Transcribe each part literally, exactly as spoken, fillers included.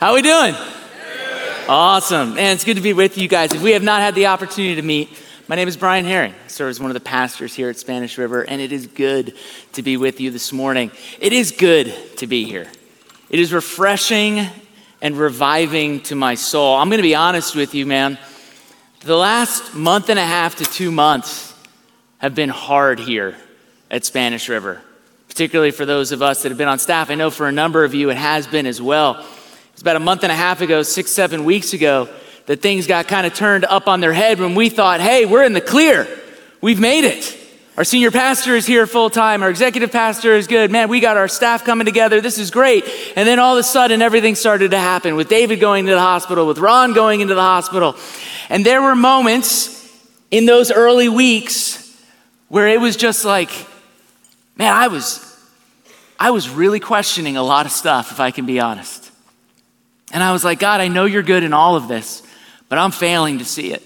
How we doing? Awesome. And it's good to be with you guys. If we have not had the opportunity to meet, my name is Brian Herring. I serve as one of the pastors here at Spanish River, and it is good to be with you this morning. It is good to be here. It is refreshing and reviving to my soul. I'm going to be honest with you, man. The last month and a half to two months have been hard here at Spanish River, particularly for those of us that have been on staff. I know for a number of you it has been as well. It's about a month and a half ago, six, seven weeks ago, that things got kind of turned up on their head when we thought, hey, we're in the clear. We've made it. Our senior pastor is here full time. Our executive pastor is good. Man, we got our staff coming together. This is great. And then all of a sudden, everything started to happen with David going to the hospital, with Ron going into the hospital. And there were moments in those early weeks where it was just like, man, I was, I was really questioning a lot of stuff, if I can be honest. And I was like, God, I know you're good in all of this, but I'm failing to see it.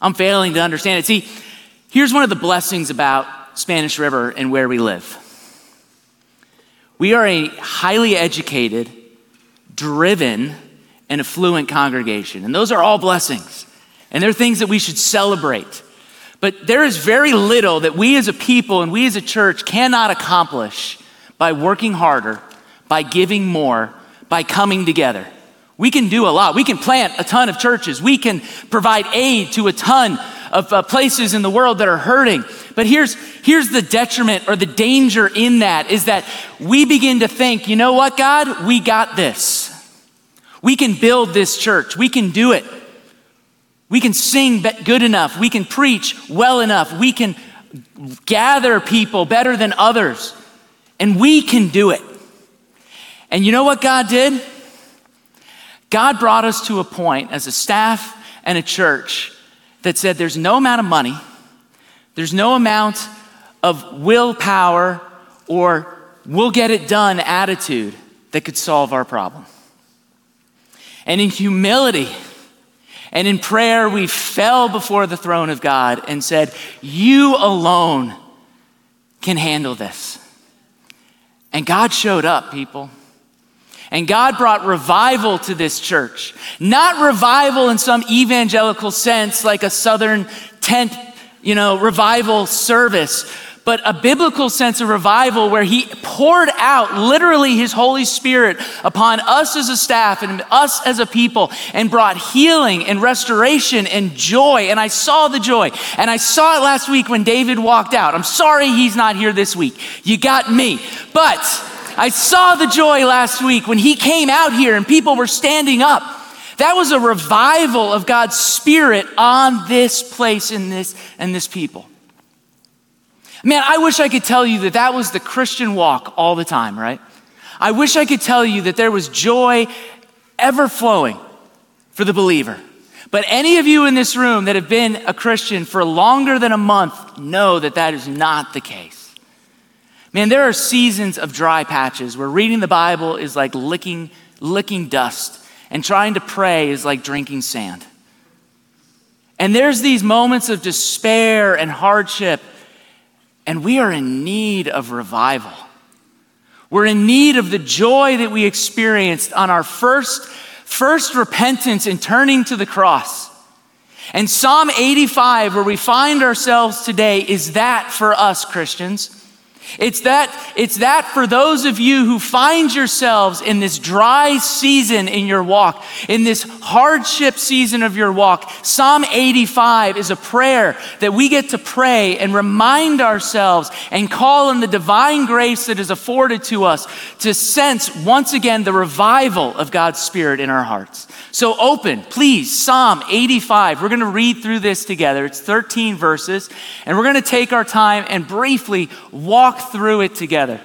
I'm failing to understand it. See, here's one of the blessings about Spanish River and where we live. We are a highly educated, driven, and affluent congregation. And those are all blessings. And they're things that we should celebrate. But there is very little that we as a people and we as a church cannot accomplish by working harder, by giving more, by coming together. We can do a lot. We can plant a ton of churches. We can provide aid to a ton of uh, places in the world that are hurting. But here's, here's the detriment or the danger in that is that we begin to think, you know what, God, we got this. We can build this church. We can do it. We can sing good enough. We can preach well enough. We can gather people better than others. And we can do it. And you know what God did? God brought us to a point as a staff and a church that said there's no amount of money, there's no amount of willpower or we'll get it done attitude that could solve our problem. And in humility and in prayer, we fell before the throne of God and said, you alone can handle this. And God showed up, people. And God brought revival to this church. Not revival in some evangelical sense, like a southern tent, you know, revival service, but a biblical sense of revival where he poured out literally his Holy Spirit upon us as a staff and us as a people and brought healing and restoration and joy. And I saw the joy. And I saw it last week when David walked out. I'm sorry he's not here this week. You got me. But I saw the joy last week when he came out here and people were standing up. That was a revival of God's Spirit on this place and this and this people. Man, I wish I could tell you that that was the Christian walk all the time, right? I wish I could tell you that there was joy ever flowing for the believer. But any of you in this room that have been a Christian for longer than a month know that that is not the case. Man, there are seasons of dry patches where reading the Bible is like licking, licking dust, and trying to pray is like drinking sand. And there's these moments of despair and hardship, and we are in need of revival. We're in need of the joy that we experienced on our first, first repentance and turning to the cross. And Psalm eighty-five, where we find ourselves today, is that for us, Christians. It's that, it's that for those of you who find yourselves in this dry season in your walk, in this hardship season of your walk. Psalm eighty-five is a prayer that we get to pray and remind ourselves and call on the divine grace that is afforded to us to sense once again the revival of God's Spirit in our hearts. So open, please, Psalm eighty-five. We're going to read through this together. It's thirteen verses, and we're going to take our time and briefly walk through it together.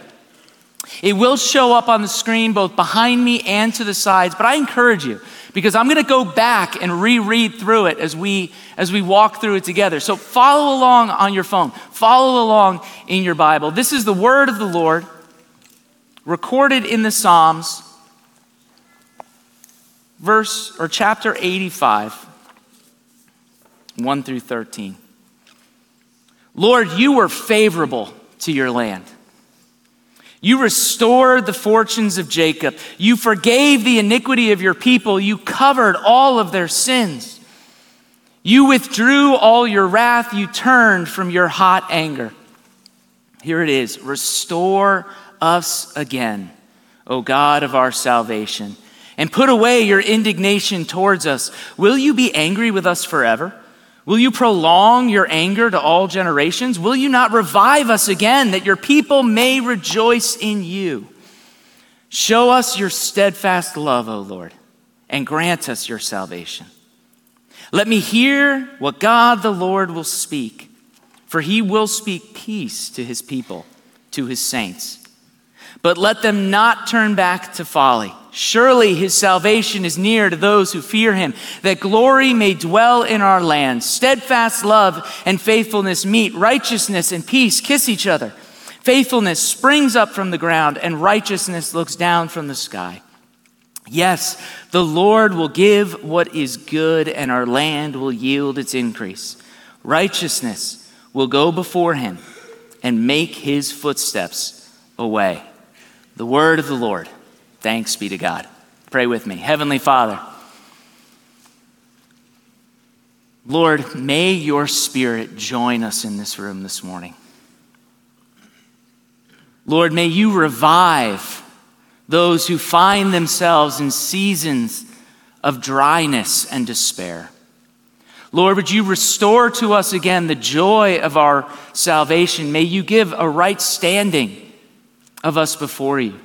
It will show up on the screen both behind me and to the sides, but I encourage you because I'm going to go back and reread through it as we as we walk through it together. So follow along on your phone. Follow along in your Bible. This is the word of the Lord recorded in the Psalms, verse or chapter eighty-five, one through thirteen. Lord, you were favorable to your land. You restored the fortunes of Jacob. You forgave the iniquity of your people. You covered all of their sins. You withdrew all your wrath. You turned from your hot anger. Here it is. Restore us again, O God of our salvation, and put away your indignation towards us. Will you be angry with us forever? Will you prolong your anger to all generations? Will you not revive us again, that your people may rejoice in you? Show us your steadfast love, O Lord, and grant us your salvation. Let me hear what God the Lord will speak, for he will speak peace to his people, to his saints. But let them not turn back to folly. Surely his salvation is near to those who fear him, that glory may dwell in our land. Steadfast love and faithfulness meet. Righteousness and peace kiss each other. Faithfulness springs up from the ground, and righteousness looks down from the sky. Yes, the Lord will give what is good, and our land will yield its increase. Righteousness will go before him and make his footsteps a way. The word of the Lord. Thanks be to God. Pray with me. Heavenly Father, Lord, may your Spirit join us in this room this morning. Lord, may you revive those who find themselves in seasons of dryness and despair. Lord, would you restore to us again the joy of our salvation? May you give a right standing of us before you.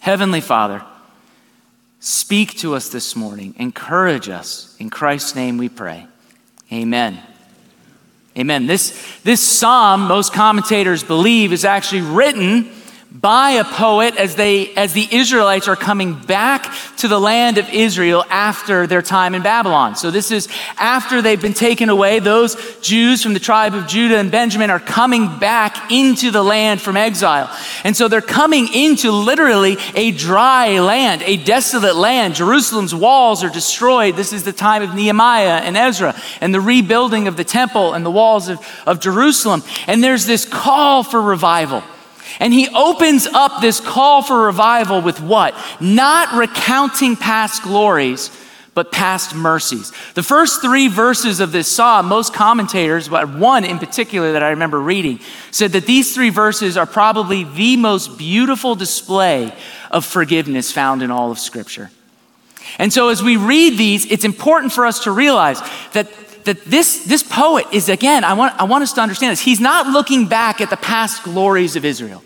Heavenly Father, speak to us this morning. Encourage us. In Christ's name we pray. Amen. Amen. This, this psalm, most commentators believe, is actually written by a poet as, they, as the Israelites are coming back to the land of Israel after their time in Babylon. So this is after they've been taken away. Those Jews from the tribe of Judah and Benjamin are coming back into the land from exile. And so they're coming into literally a dry land, a desolate land. Jerusalem's walls are destroyed. This is the time of Nehemiah and Ezra and the rebuilding of the temple and the walls of, of Jerusalem. And there's this call for revival. And he opens up this call for revival with what? Not recounting past glories, but past mercies. The first three verses of this psalm, most commentators, but one in particular that I remember reading, said that these three verses are probably the most beautiful display of forgiveness found in all of Scripture. And so as we read these, it's important for us to realize that that this, this poet is, again, I want, I want us to understand this. He's not looking back at the past glories of Israel.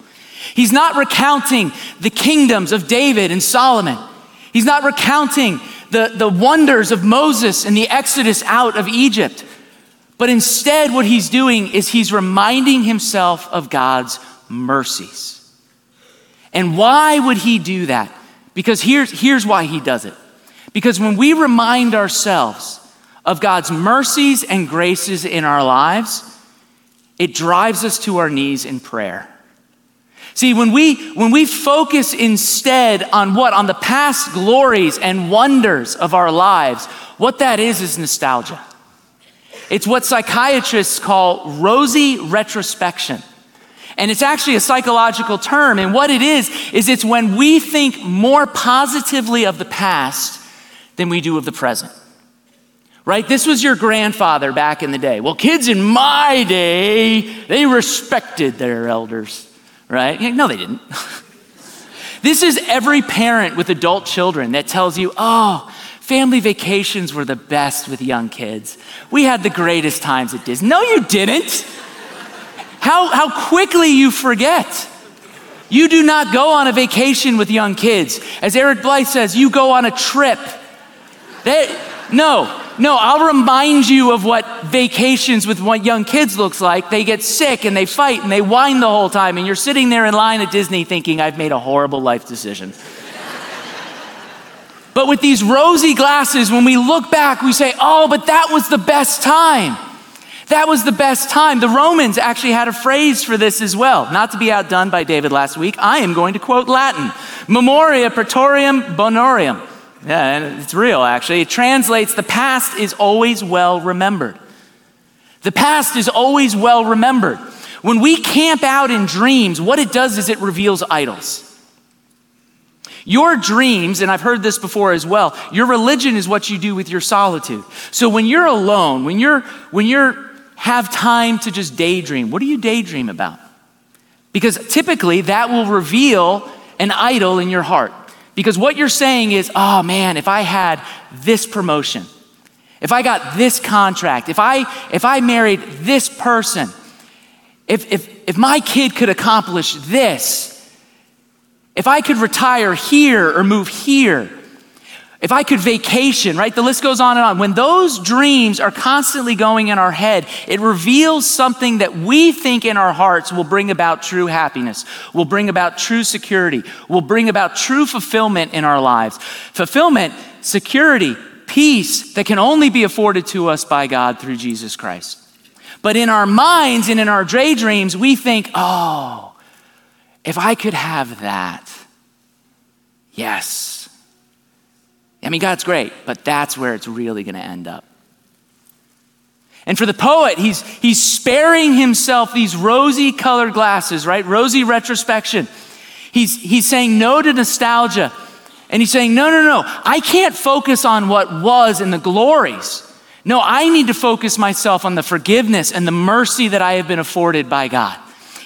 He's not recounting the kingdoms of David and Solomon. He's not recounting the, the wonders of Moses and the Exodus out of Egypt. But instead, what he's doing is he's reminding himself of God's mercies. And why would he do that? Because here's, here's why he does it. Because when we remind ourselves of God's mercies and graces in our lives, it drives us to our knees in prayer. See, when we when we focus instead on what? On the past glories and wonders of our lives, what that is is nostalgia. It's what psychiatrists call rosy retrospection. And it's actually a psychological term. And what it is, is it's when we think more positively of the past than we do of the present. Right? This was your grandfather back in the day. Well, kids in my day, they respected their elders, right? No, they didn't. This is every parent with adult children that tells you, oh, family vacations were the best with young kids. We had the greatest times at Disney. No, you didn't. How, how quickly you forget. You do not go on a vacation with young kids. As Eric Blythe says, you go on a trip. They, no. No, I'll remind you of what vacations with what young kids looks like. They get sick and they fight and they whine the whole time, and you're sitting there in line at Disney thinking, I've made a horrible life decision. But with these rosy glasses, when we look back, we say, oh, but that was the best time. That was the best time. The Romans actually had a phrase for this as well. Not to be outdone by David last week, I am going to quote Latin. Memoria praetorium bonorium. Yeah, and it's real, actually. It translates, the past is always well remembered. The past is always well remembered. When we camp out in dreams, what it does is it reveals idols. Your dreams, and I've heard this before as well, your religion is what you do with your solitude. So when you're alone, when you're, when you're have time to just daydream, what do you daydream about? Because typically that will reveal an idol in your heart. Because what you're saying is, oh man, if I had this promotion, if I got this contract, if I if I married this person, if if if my kid could accomplish this, if I could retire here or move here, if I could vacation, right? The list goes on and on. When those dreams are constantly going in our head, it reveals something that we think in our hearts will bring about true happiness, will bring about true security, will bring about true fulfillment in our lives. Fulfillment, security, peace that can only be afforded to us by God through Jesus Christ. But in our minds and in our daydreams, we think, oh, if I could have that, yes. I mean, God's great, but that's where it's really gonna end up. And for the poet, he's he's sparing himself these rosy colored glasses, right? Rosy retrospection. He's, he's saying no to nostalgia. And he's saying, no, no, no, I can't focus on what was and the glories. No, I need to focus myself on the forgiveness and the mercy that I have been afforded by God.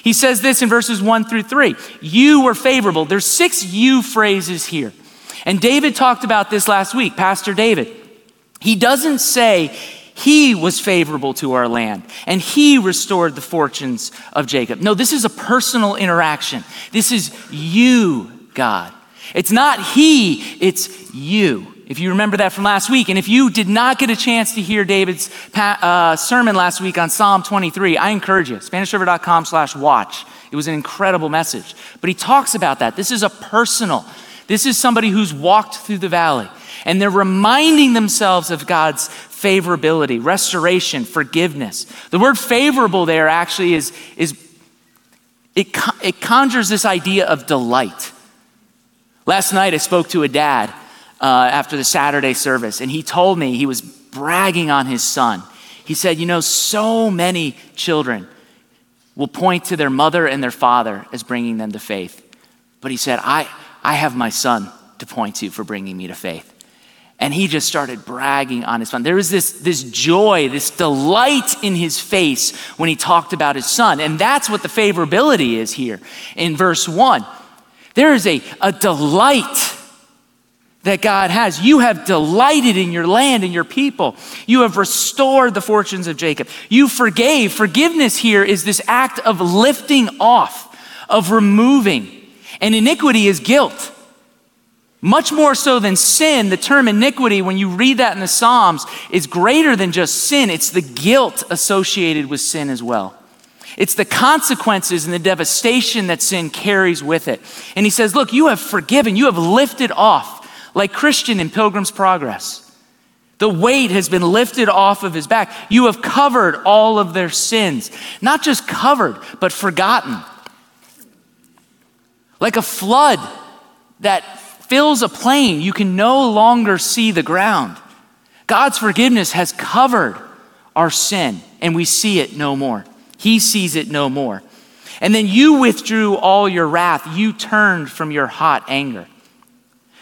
He says this in verses one through three, you were favorable. There's six you phrases here. And David talked about this last week, Pastor David. He doesn't say he was favorable to our land and he restored the fortunes of Jacob. No, this is a personal interaction. This is you, God. It's not he, it's you. If you remember that from last week, and if you did not get a chance to hear David's uh, sermon last week on Psalm twenty-three, I encourage you, SpanishRiver.com slash watch. It was an incredible message. But he talks about that. This is a personal This is somebody who's walked through the valley and they're reminding themselves of God's favorability, restoration, forgiveness. The word favorable there actually is, is it, it conjures this idea of delight. Last night I spoke to a dad uh, after the Saturday service, and he told me he was bragging on his son. He said, you know, so many children will point to their mother and their father as bringing them to faith. But he said, I... I have my son to point to for bringing me to faith. And he just started bragging on his son. There was this, this joy, this delight in his face when he talked about his son. And that's what the favorability is here in verse one. There is a, a delight that God has. You have delighted in your land and your people. You have restored the fortunes of Jacob. You forgave. Forgiveness here is this act of lifting off, of removing. And iniquity is guilt. Much more so than sin, the term iniquity, when you read that in the Psalms, is greater than just sin. It's the guilt associated with sin as well. It's the consequences and the devastation that sin carries with it. And he says, look, you have forgiven, you have lifted off, like Christian in Pilgrim's Progress. The weight has been lifted off of his back. You have covered all of their sins. Not just covered, but forgotten. Like a flood that fills a plain, you can no longer see the ground. God's forgiveness has covered our sin, and we see it no more. He sees it no more. And then you withdrew all your wrath. You turned from your hot anger.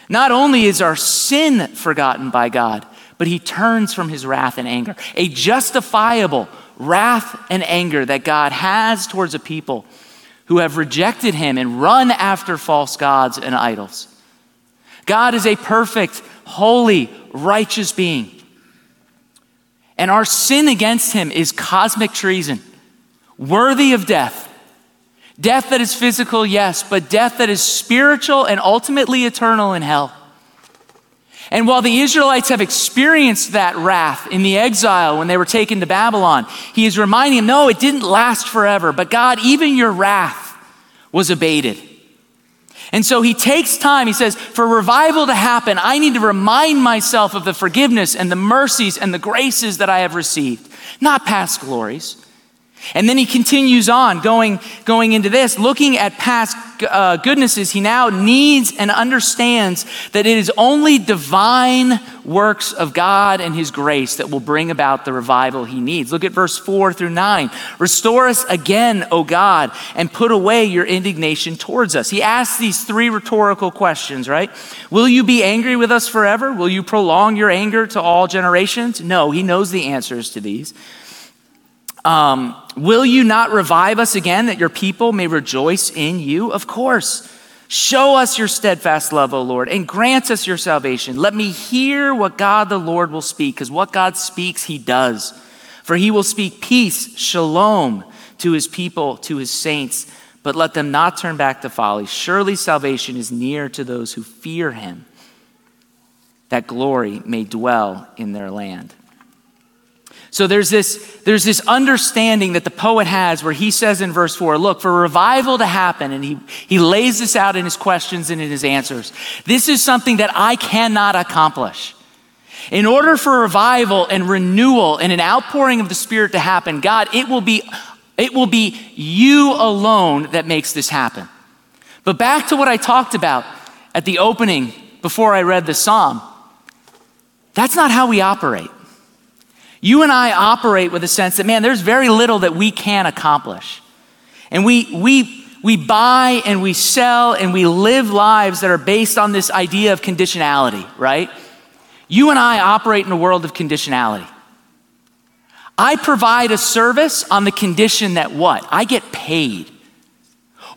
Not only is our sin forgotten by God, but he turns from his wrath and anger. A justifiable wrath and anger that God has towards a people who have rejected him and run after false gods and idols. God is a perfect, holy, righteous being. And our sin against him is cosmic treason, worthy of death. Death that is physical, yes, but death that is spiritual and ultimately eternal in hell. And while the Israelites have experienced that wrath in the exile when they were taken to Babylon, he is reminding them, no, it didn't last forever, but God, even your wrath was abated. And so he takes time, he says, for revival to happen, I need to remind myself of the forgiveness and the mercies and the graces that I have received, not past glories. And then he continues on going, going into this, looking at past uh, goodnesses. He now needs and understands that it is only divine works of God and his grace that will bring about the revival he needs. Look at verse four through nine. Restore us again, O God, and put away your indignation towards us. He asks these three rhetorical questions, right? Will you be angry with us forever? Will you prolong your anger to all generations? No, he knows the answers to these. Um, will you not revive us again that your people may rejoice in you? Of course. Show us your steadfast love, O Lord, and grant us your salvation. Let me hear what God the Lord will speak, because what God speaks, he does. For he will speak peace, shalom, to his people, to his saints, but let them not turn back to folly. Surely salvation is near to those who fear him, that glory may dwell in their land. So there's this, there's this understanding that the poet has where he says in verse four, look, for revival to happen, and he, he lays this out in his questions and in his answers. This is something that I cannot accomplish. In order for revival and renewal and an outpouring of the Spirit to happen, God, it will be, it will be you alone that makes this happen. But back to what I talked about at the opening before I read the Psalm, that's not how we operate. You and I operate with a sense that, man, there's very little that we can accomplish. And we we we buy and we sell and we live lives that are based on this idea of conditionality, right? You and I operate in a world of conditionality. I provide a service on the condition that what? I get paid.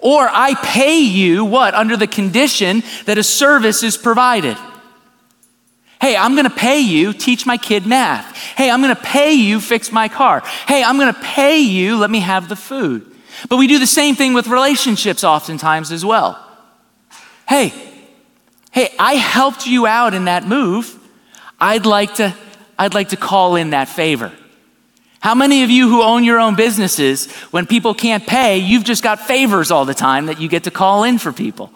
Or I pay you what? Under the condition that a service is provided. Hey, I'm gonna pay you, teach my kid math. Hey, I'm gonna pay you, fix my car. Hey, I'm gonna pay you, let me have the food. But we do the same thing with relationships oftentimes as well. Hey, hey, I helped you out in that move. I'd like to, I'd like to call in that favor. How many of you who own your own businesses, when people can't pay, you've just got favors all the time that you get to call in for people?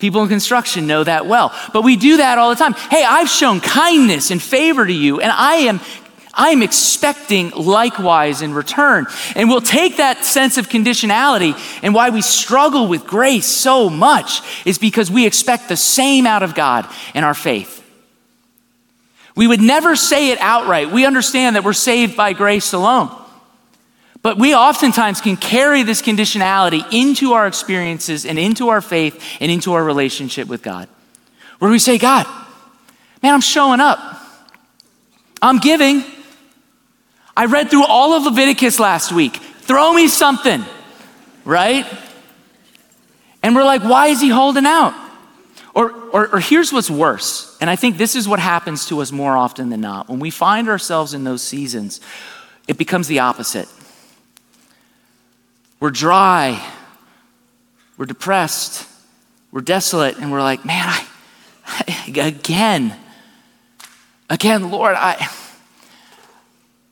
People in construction know that well, but we do that all the time. Hey, I've shown kindness and favor to you, and I am I am expecting likewise in return. And we'll take that sense of conditionality, and why we struggle with grace so much is because we expect the same out of God in our faith. We would never say it outright. We understand that we're saved by grace alone. But we oftentimes can carry this conditionality into our experiences and into our faith and into our relationship with God, where we say, God, man, I'm showing up. I'm giving. I read through all of Leviticus last week. Throw me something, right? And we're like, why is he holding out? Or, or, or here's what's worse, and I think this is what happens to us more often than not. When we find ourselves in those seasons, it becomes the opposite. We're dry, we're depressed, we're desolate, and we're like, man, I, I again, again, Lord, I,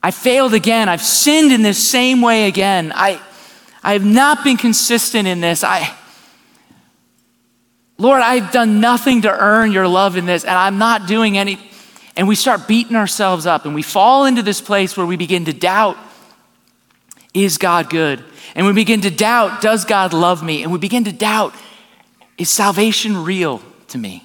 I failed again. I've sinned in this same way again. I, I have not been consistent in this. I, Lord, I've done nothing to earn your love in this, and I'm not doing any, and we start beating ourselves up, and we fall into this place where we begin to doubt, is God good? And we begin to doubt, does God love me? And we begin to doubt, is salvation real to me?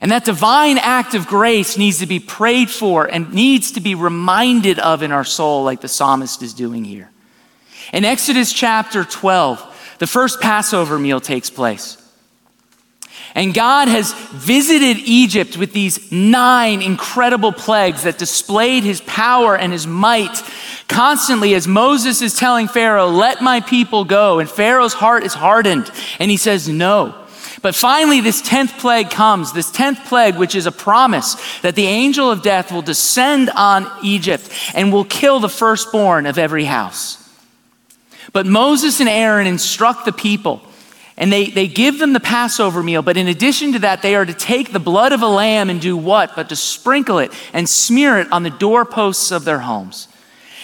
And that divine act of grace needs to be prayed for and needs to be reminded of in our soul, like the psalmist is doing here. In Exodus chapter twelve, the first Passover meal takes place. And God has visited Egypt with these nine incredible plagues that displayed his power and his might constantly, as Moses is telling Pharaoh, let my people go. And Pharaoh's heart is hardened, and he says no. But finally, this tenth plague comes, this tenth plague, which is a promise that the angel of death will descend on Egypt and will kill the firstborn of every house. But Moses and Aaron instruct the people, and they, they give them the Passover meal, but in addition to that, they are to take the blood of a lamb and do what? But to sprinkle it and smear it on the doorposts of their homes.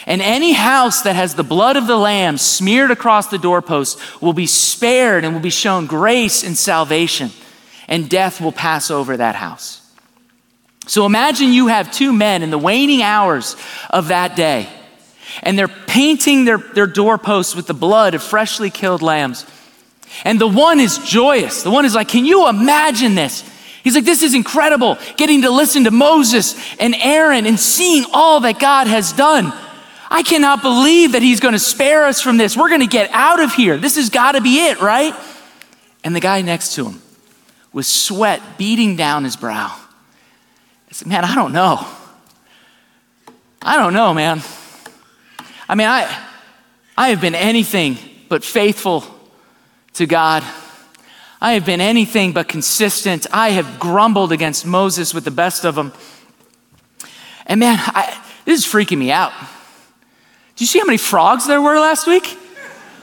And any house that has the blood of the lamb smeared across the doorposts will be spared and will be shown grace and salvation, and death will pass over that house. So imagine you have two men in the waning hours of that day, and they're painting their, their doorposts with the blood of freshly killed lambs. And the one is joyous. The one is like, can you imagine this? He's like, this is incredible, getting to listen to Moses and Aaron and seeing all that God has done. I cannot believe that he's gonna spare us from this. We're gonna get out of here. This has gotta be it, right? And the guy next to him, with sweat beating down his brow, I said, man, I don't know. I don't know, man. I mean, I, I have been anything but faithful to God. I have been anything but consistent. I have grumbled against Moses with the best of them. And man, I, this is freaking me out. Do you see how many frogs there were last week?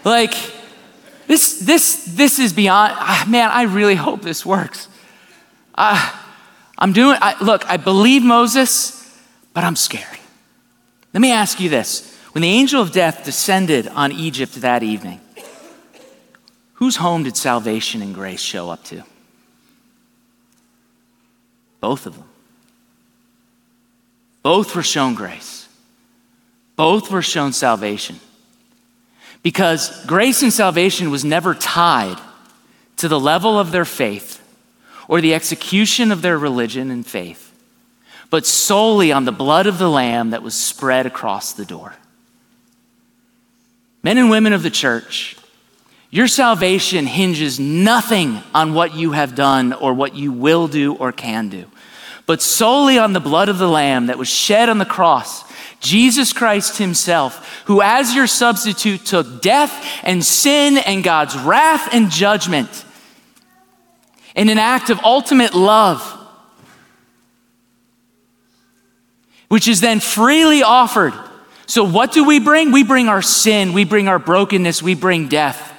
Like, this this, this is beyond, ah, man, I really hope this works. Ah, I'm doing, I, look, I believe Moses, but I'm scared. Let me ask you this. When the angel of death descended on Egypt that evening, whose home did salvation and grace show up to? Both of them. Both were shown grace. Both were shown salvation. Because grace and salvation was never tied to the level of their faith or the execution of their religion and faith, but solely on the blood of the Lamb that was spread across the door. Men and women of the church, your salvation hinges nothing on what you have done or what you will do or can do, but solely on the blood of the Lamb that was shed on the cross, Jesus Christ himself, who as your substitute took death and sin and God's wrath and judgment in an act of ultimate love, which is then freely offered. So what do we bring? We bring our sin, we bring our brokenness, we bring death.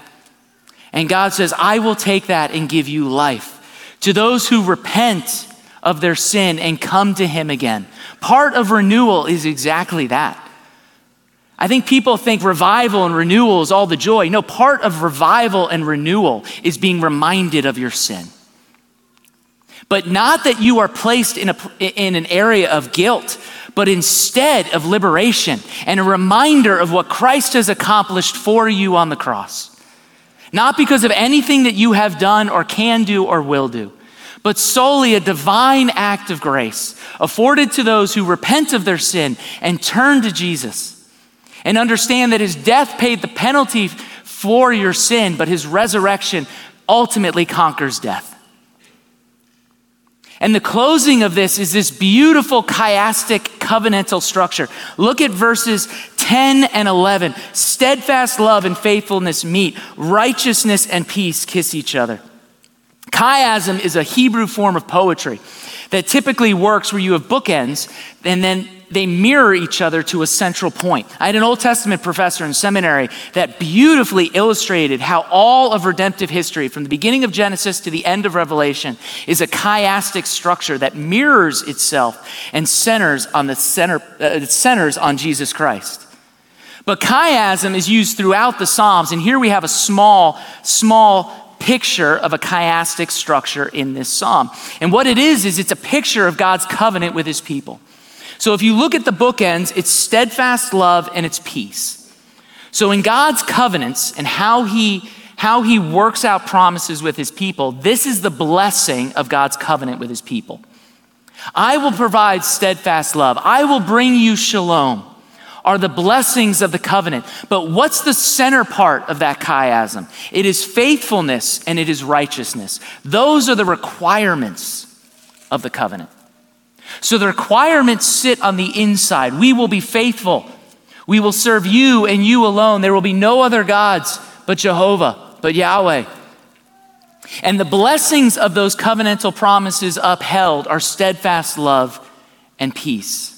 And God says, I will take that and give you life to those who repent of their sin and come to him again. Part of renewal is exactly that. I think people think revival and renewal is all the joy. No, part of revival and renewal is being reminded of your sin. But not that you are placed in, a, in an area of guilt, but instead of liberation and a reminder of what Christ has accomplished for you on the cross. Not because of anything that you have done or can do or will do, but solely a divine act of grace afforded to those who repent of their sin and turn to Jesus and understand that his death paid the penalty for your sin, but his resurrection ultimately conquers death. And the closing of this is this beautiful chiastic covenantal structure. Look at verses ten and eleven. Steadfast love and faithfulness meet. Righteousness and peace kiss each other. Chiasm is a Hebrew form of poetry that typically works where you have bookends and then they mirror each other to a central point. I had an Old Testament professor in seminary that beautifully illustrated how all of redemptive history, from the beginning of Genesis to the end of Revelation, is a chiastic structure that mirrors itself and centers on the center, uh, centers on Jesus Christ. But chiasm is used throughout the Psalms, and here we have a small, small picture of a chiastic structure in this Psalm. And what it is, is it's a picture of God's covenant with his people. So if you look at the bookends, it's steadfast love and it's peace. So in God's covenants and how he, how he works out promises with his people, this is the blessing of God's covenant with his people. I will provide steadfast love. I will bring you shalom, are the blessings of the covenant. But what's the center part of that chiasm? It is faithfulness and it is righteousness. Those are the requirements of the covenant. So the requirements sit on the inside. We will be faithful. We will serve you and you alone. There will be no other gods but Jehovah, but Yahweh. And the blessings of those covenantal promises upheld are steadfast love and peace.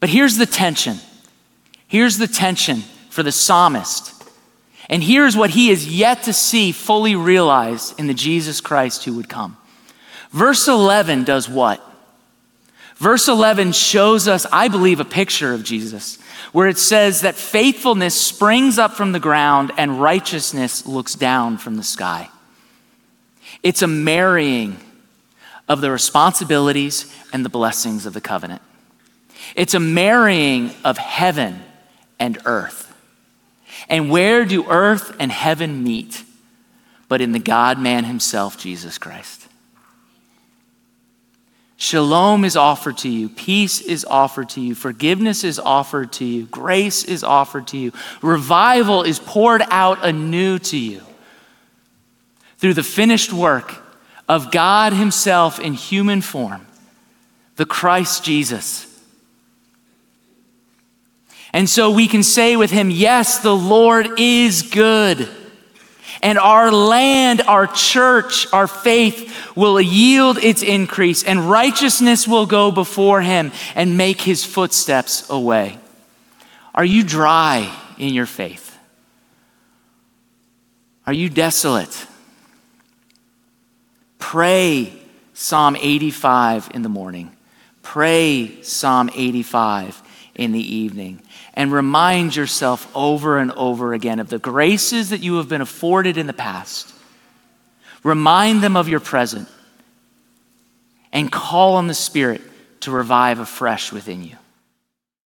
But here's the tension. Here's the tension for the psalmist. And here's what he is yet to see fully realized in the Jesus Christ who would come. Verse eleven does what? Verse eleven shows us, I believe, a picture of Jesus, where it says that faithfulness springs up from the ground and righteousness looks down from the sky. It's a marrying of the responsibilities and the blessings of the covenant. It's a marrying of heaven and earth. And where do earth and heaven meet? But in the God-man himself, Jesus Christ. Shalom is offered to you. Peace is offered to you. Forgiveness is offered to you. Grace is offered to you. Revival is poured out anew to you through the finished work of God himself in human form, the Christ Jesus. And so we can say with him, yes, the Lord is good. And our land, our church, our faith will yield its increase, and righteousness will go before him and make his footsteps a way. Are you dry in your faith? Are you desolate? Pray Psalm eighty-five in the morning. Pray Psalm eighty-five in the evening. And remind yourself over and over again of the graces that you have been afforded in the past. Remind them of your present. And call on the Spirit to revive afresh within you.